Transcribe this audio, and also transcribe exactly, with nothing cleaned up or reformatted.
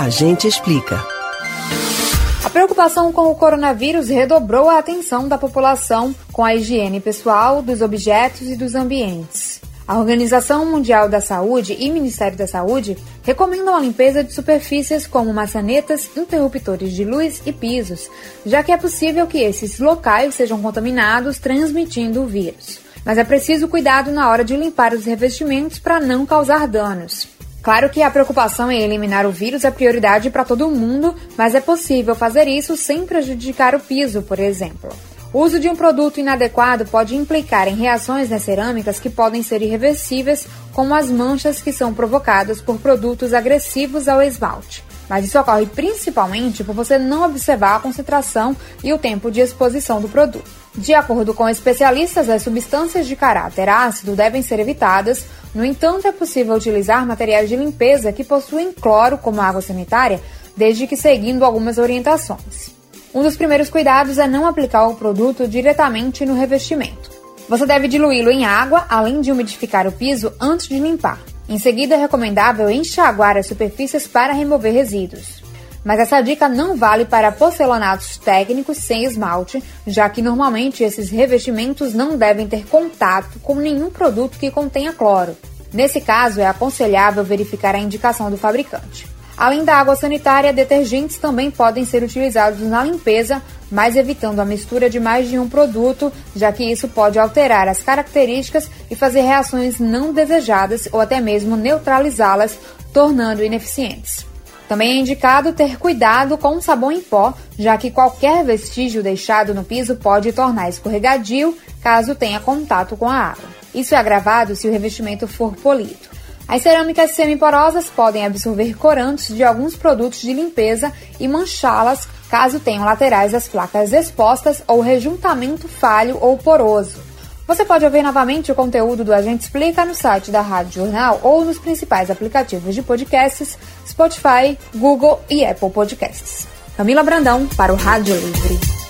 A gente explica. A preocupação com o coronavírus redobrou a atenção da população com a higiene pessoal, dos objetos e dos ambientes. A Organização Mundial da Saúde e Ministério da Saúde recomendam a limpeza de superfícies como maçanetas, interruptores de luz e pisos, já que é possível que esses locais sejam contaminados, transmitindo o vírus. Mas é preciso cuidado na hora de limpar os revestimentos para não causar danos. Claro que a preocupação em eliminar o vírus é prioridade para todo mundo, mas é possível fazer isso sem prejudicar o piso, por exemplo. O uso de um produto inadequado pode implicar em reações nas cerâmicas que podem ser irreversíveis, como as manchas que são provocadas por produtos agressivos ao esmalte. Mas isso ocorre principalmente por você não observar a concentração e o tempo de exposição do produto. De acordo com especialistas, as substâncias de caráter ácido devem ser evitadas. No entanto, é possível utilizar materiais de limpeza que possuem cloro como água sanitária, desde que seguindo algumas orientações. Um dos primeiros cuidados é não aplicar o produto diretamente no revestimento. Você deve diluí-lo em água, além de umidificar o piso antes de limpar. Em seguida, é recomendável enxaguar as superfícies para remover resíduos. Mas essa dica não vale para porcelanatos técnicos sem esmalte, já que normalmente esses revestimentos não devem ter contato com nenhum produto que contenha cloro. Nesse caso, é aconselhável verificar a indicação do fabricante. Além da água sanitária, detergentes também podem ser utilizados na limpeza, mas evitando a mistura de mais de um produto, já que isso pode alterar as características e fazer reações não desejadas ou até mesmo neutralizá-las, tornando ineficientes. Também é indicado ter cuidado com o sabão em pó, já que qualquer vestígio deixado no piso pode tornar escorregadio caso tenha contato com a água. Isso é agravado se o revestimento for polido. As cerâmicas semiporosas podem absorver corantes de alguns produtos de limpeza e manchá-las caso tenham laterais das placas expostas ou rejuntamento falho ou poroso. Você pode ouvir novamente o conteúdo do A Gente Explica no site da Rádio Jornal ou nos principais aplicativos de podcasts, Spotify, Google e Apple Podcasts. Camila Brandão para o Rádio Livre.